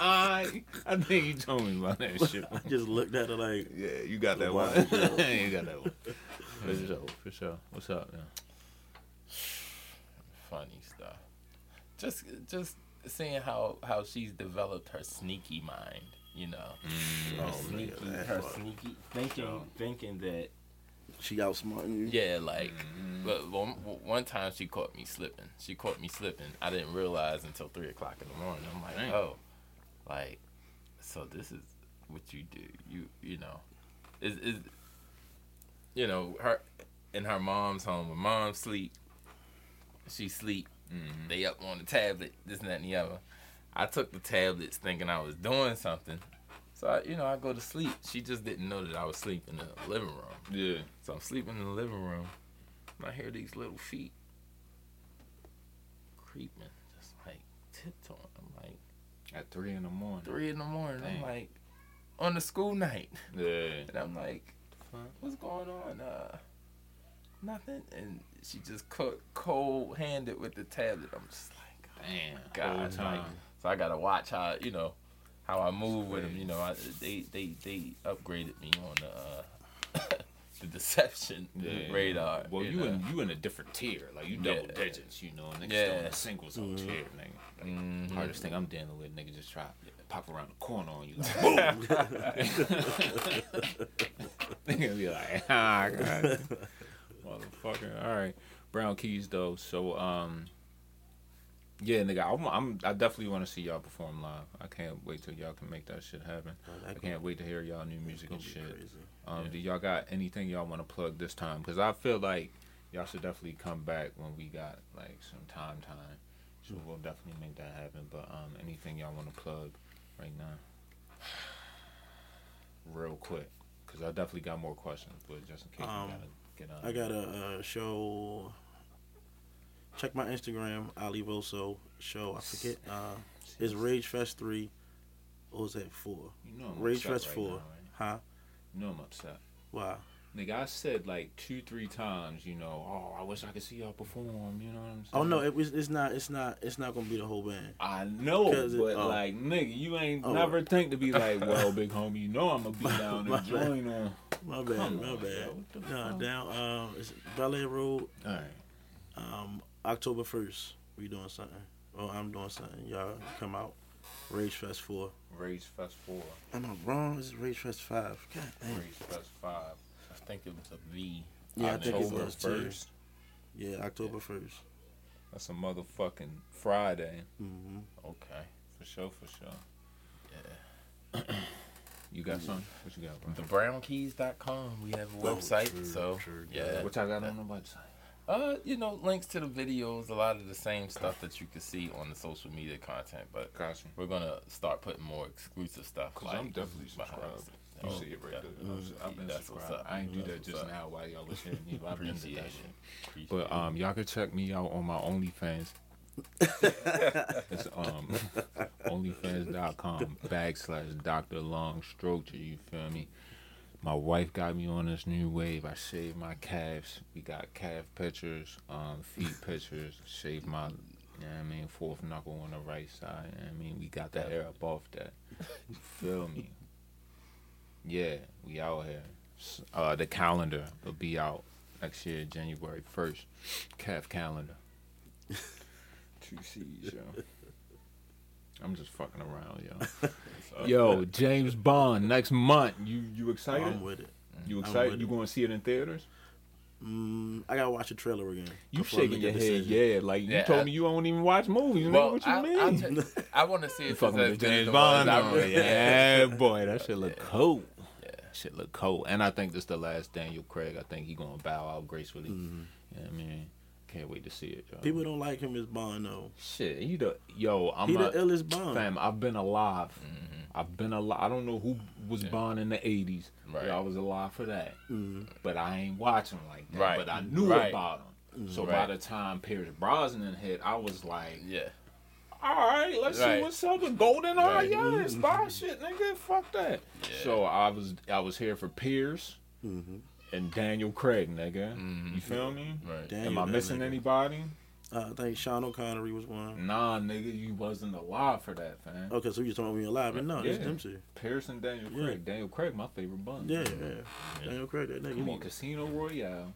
I, I think you told me about that shit. I just looked at her like, yeah, you got that one. You got that one. For sure, for sure. What's up, man? Funny stuff. Just, just seeing how how she's developed her sneaky mind. You know, mm, her, oh, sneaky, her sneaky thinking, thinking that She outsmarting you? Yeah, like, mm-hmm. but one, one time she caught me slipping. She caught me slipping. I didn't realize until three o'clock in the morning. I'm like, Dang. oh, like, so this is what you do. You, you know, is is, you know, her in her mom's home. When mom sleep, she sleep. Mm-hmm. They up on the tablet, this and that and the other. I took the tablets thinking I was doing something. So, I, you know, I go to sleep. She just didn't know that I was sleeping in the living room. Yeah. So I'm sleeping in the living room, and I hear these little feet creeping, just like tiptoeing. I'm like... At three in the morning. Three in the morning. Dang. I'm like, on the school night. Yeah. And I'm like, what's going on? Uh, nothing. And she just cooked cold-handed with the tablet. I'm just like, oh, damn, God. Like, so I got to watch how, you know, how I move with them, you know. I, they, they they upgraded me on the uh, the deception yeah. radar. Well, you in you in a different tier, like you double yeah. digits, you know. Niggas yeah. still in the singles on mm-hmm. tier, nigga. Like, mm-hmm. hardest thing I'm dealing with, nigga, just try yeah. pop around the corner on you, like boom. Nigga be like, ah, God, motherfucker. All right, Brown Keys though. So um. Yeah, nigga, I'm, I'm, I definitely want to see y'all perform live. I can't wait till y'all can make that shit happen. I can't wait to hear y'all new music and shit. Um, yeah. Do y'all got anything y'all want to plug this time? Because I feel like y'all should definitely come back when we got, like, some time time. So we'll definitely make that happen. But um, anything y'all want to plug right now? Real quick. Because I definitely got more questions, but just in case um, you got to get on. I got a uh, show... Check my Instagram, Ali Voso show. I forget. Uh, it's Rage Fest three. Or was that four? You know I'm Rage Fest right four. Now, right? Huh? You know I'm upset. Why? Nigga, I said like two, three times, you know, oh, I wish I could see y'all perform, you know what I'm saying? Oh, no, it was, it's not It's not, It's not going to be the whole band. I know, but it, uh, like, nigga, you ain't oh. never think to be like, well, big homie, you know I'm going to be down and join them. My bad, Come my on, bad. No, fuck? down, um, it's Bel Air Road. All right. Um... October first, we doing something. Oh, I'm doing something. Y'all come out. Rage Fest four. Rage Fest four. Am I wrong? This is Rage Fest five. God damn. Rage Fest five. I think it was a V. Yeah, October I think it was first. Yeah, October first. That's a motherfucking Friday. Mm-hmm. Okay. For sure, for sure. Yeah. You got something? What you got, bro? the brown keys dot com. We have a oh, website. True, so, true, yeah. What I got that, on the website? Uh, you know, links to the videos, a lot of the same stuff that you can see on the social media content, but gotcha. We're gonna start putting more exclusive stuff. Cause like I'm definitely subscribed. You see it right yeah. there. Mm-hmm. I've been subscribed. I ain't do that just up. now while y'all was hitting me. I appreciate that shit. But um, y'all can check me out on my OnlyFans. It's um, OnlyFans.com backslash Doctor Long Stroke. You feel me? My wife got me on this new wave. I shaved my calves. We got calf pictures, um, feet pictures. Shaved my, you know what I mean, fourth knuckle on the right side. You know what I mean, we got the hair up off that. You feel me? Yeah, we out here. Uh, the calendar will be out next year, January first. Calf calendar. Two C's, yo. I'm just fucking around, yo. Yo, James Bond next month. You you excited? I'm with it. You excited? You going to see it in theaters? Mm, I gotta watch the trailer again. You shaking your head, yeah. Like yeah, you told I, me, you don't even watch movies. You well, know what you I, mean? I, I, I want to see it. Fucking with James Bond, on. yeah, boy, that shit look yeah. cool. Yeah, shit look cool. And I think this the last Daniel Craig. I think he gonna bow out gracefully. Mm-hmm. You know what I mean? Can't wait to see it, y'all. People don't like him as Bond, though. Shit, he the yo. I'm he the illest Bond. Fam, I've been alive. Mm-hmm. I've been alive. I don't know who was yeah. Bond in the eighties. Right. Yo, I was alive for that. Mm-hmm. But I ain't watching like that. Right. But I knew right. about him. Mm-hmm. So right. by the time Pierce Brosnan hit, I was like, yeah. All right, let's right. see what's up with Golden Eye. Right. Yeah, it's Bond shit, nigga. Fuck that. Yeah. So I was I was here for Pierce. Mm-hmm. And Daniel Craig, nigga. Mm-hmm. You feel me? Right. Daniel, Am I missing nigga. anybody? Uh, I think Sean O'Connery was one. Nah, nigga, you wasn't alive for that, fam. Okay, so you talking about me alive? But no, yeah. it's them two. Pierce and Daniel Craig. Yeah. Daniel Craig, my favorite Bond. Yeah, yeah, yeah. Daniel Craig, that nigga. Come on, Casino Royale.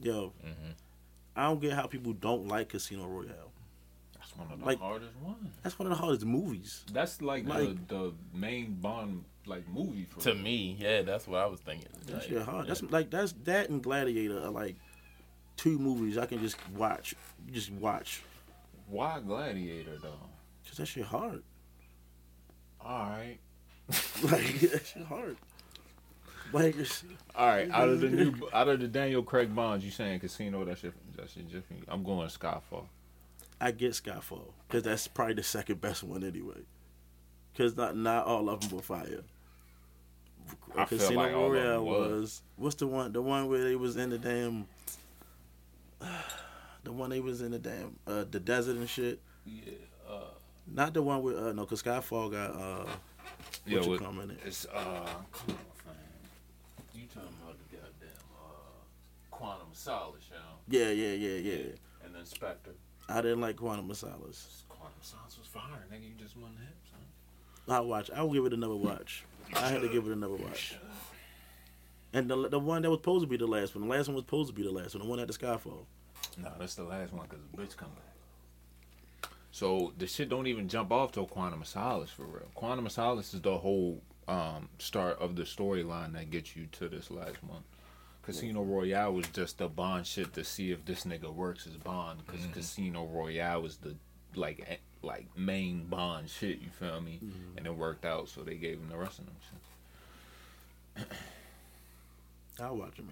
Yo, mm-hmm. I don't get how people don't like Casino Royale. That's one of the like, hardest ones. That's one of the hardest movies. That's like, like the, the main Bond like movie for to real. me. Yeah, that's what I was thinking. That shit hard. Yeah. That's like that's that and Gladiator are like two movies I can just watch, just watch. Why Gladiator though? Cause that shit hard. All right. Like that shit hard. Like, all right, out of the new, out of the Daniel Craig Bonds, you saying Casino? That shit, that shit, just me. I'm going Skyfall. I get Skyfall because that's probably the second best one anyway. Because not not all of them were fire. I Casino feel like Royale was. was what's the one? The one where they was in the damn. Uh, the one they was in the damn uh, the desert and shit. Yeah. Uh, not the one with uh, no, because Skyfall got uh. What yeah, you coming in? It's uh. You talking about the goddamn uh, Quantum of Solace, you know? Yeah, yeah, yeah, yeah. yeah. And then Spectre. I didn't like Quantum of Solace. Quantum of Solace was fire, nigga. You just won the hip, son. I'll watch. I'll give it another watch. I had to give it another watch. And the the one that was supposed to be the last one. The last one was supposed to be the last one. The one at the Skyfall. No, that's the last one because the bitch come back. So the shit don't even jump off till Quantum of Solace, for real. Quantum of Solace is the whole... Um, start of the storyline that gets you to this last one. Casino Royale was just the Bond shit to see if this nigga works as Bond, because mm-hmm. Casino Royale was the like like main Bond shit, you feel me? Mm-hmm. And it worked out, so they gave him the rest of them shit. I'll watch him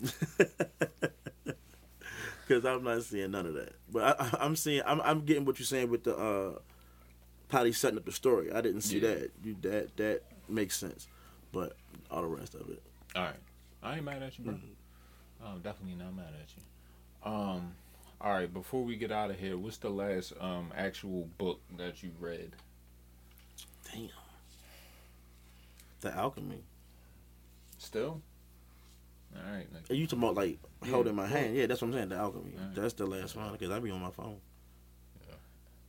again. Because I'm not seeing none of that. But I, I'm seeing, I'm, I'm getting what you're saying with the... Uh, how they setting up the story. I didn't see yeah. that. You that that makes sense, but all the rest of it. All right, I ain't mad at you, bro. Mm-hmm. I'm definitely not mad at you. Um, all right. Before we get out of here, what's the last um actual book that you read? Damn, The Alchemy. Still. All right. Next. You talking about like yeah, holding my hand? Yeah, that's what I'm saying. The Alchemy. Right. That's the last one because I be on my phone.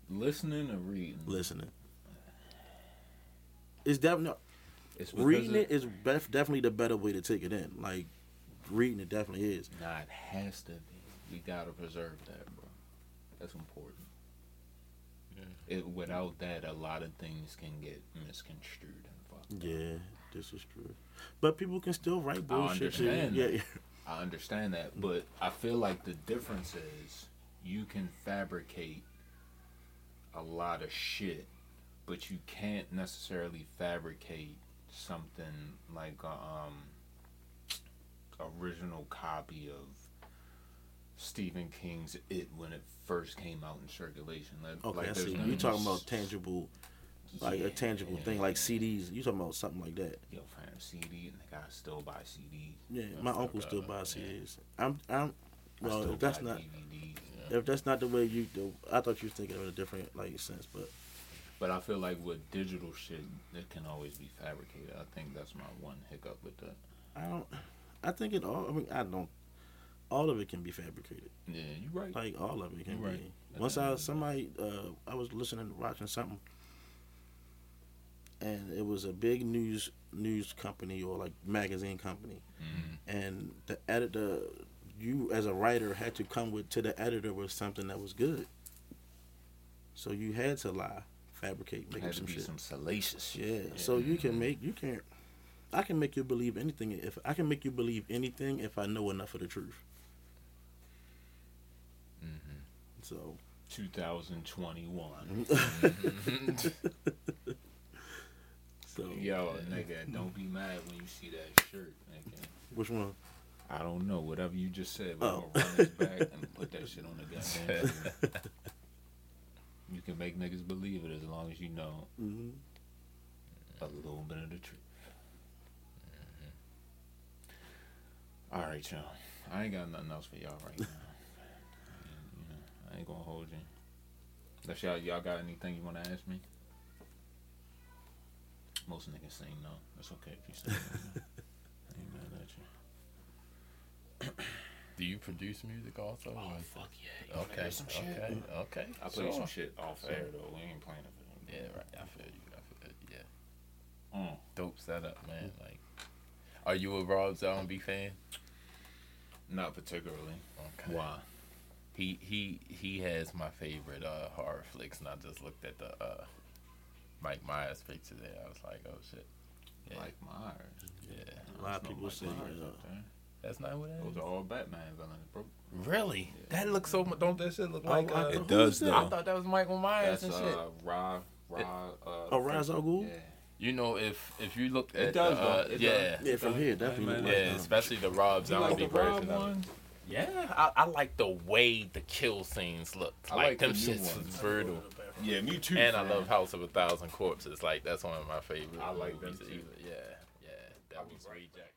Listening or reading? Listening. It's definitely reading it, it is bef- definitely the better way to take it in. Like reading it definitely is. Nah, it has to be. We gotta preserve that, bro. That's important. Yeah. It without that, a lot of things can get misconstrued and fucked Yeah, up. This is true. But people can still write bullshit. I understand. Yeah, yeah. I understand that, but I feel like the difference is you can fabricate a lot of shit, but you can't necessarily fabricate something like a um, original copy of Stephen King's It when it first came out in circulation. Like, okay, like I see. You talking about tangible, like yeah, a tangible yeah, thing, yeah. like C Ds. You talking about something like that? Yo, fam, C Ds. Like I still buy C Ds. Yeah, my uncle still buys C Ds. Yeah. I'm, I'm. Well, I still that's buy not. D V Ds. If that's not the way you do, I thought you were thinking of a different like sense, but but I feel like with digital shit, it can always be fabricated. I think that's my one hiccup with that. I don't. I think it all. I mean, I don't. All of it can be fabricated. Yeah, you right. Like all of it can you're be. Right. Once I somebody, uh, I was listening watching something, and it was a big news news company or like magazine company, mm-hmm. and the editor. You as a writer had to come with to the editor with something that was good. So you had to lie, fabricate, make had up some to be shit. Some salacious shit. Yeah. yeah. So you can make you can't. I can make you believe anything if I can make you believe anything if I know enough of the truth. Mm-hmm. So. twenty twenty-one mm-hmm. So. Yo, nigga, don't be mad when you see that shirt, nigga. Which one? I don't know. Whatever you just said, we're oh. gonna run this back and put that shit on the goddamn thing. You can make niggas believe it as long as you know mm-hmm. a little bit of the truth. Mm-hmm. All right, y'all. I ain't got nothing else for y'all right now. You know, I ain't gonna hold you. Unless y'all, y'all got anything you wanna ask me? Most niggas say no. It's okay if you say no. I ain't mad at you. Do you produce music also? Oh, or? Fuck yeah. You okay. Some okay. Shit. Okay. I play sure. some shit off sure. air, though. We ain't playing it. Yeah, right. I feel you. I feel you. Yeah. Mm. Dope setup, man. Like, are you a Raw Zombie fan? Not particularly. Okay. Why? He he he has my favorite uh, horror flicks, and I just looked at the uh, Mike Myers picture there. I was like, oh, shit. Yeah. Like Myers. Yeah. A lot of people Mike say Myers uh, up there. That's not what that Those is. Those are all Batman villains, bro. Really? Yeah. That looks so much. Don't that shit look like. Uh, it does, though. I thought that was Michael Myers That's, and shit. Uh, Ra, Ra, it, uh, oh, Ra's al Ghul? Yeah. You know, if if you look at. It does, uh, it yeah. Does. Yeah, from here, definitely. Yeah, yeah, especially the Rob zombie version of it. Yeah, I, I like the way the kill scenes looked. I like, like them the shits was brutal. Yeah, me too. And man. I love House of a Thousand Corpses. Like that's one of my favorite. I like them too. Yeah, yeah. That was Ray Jack.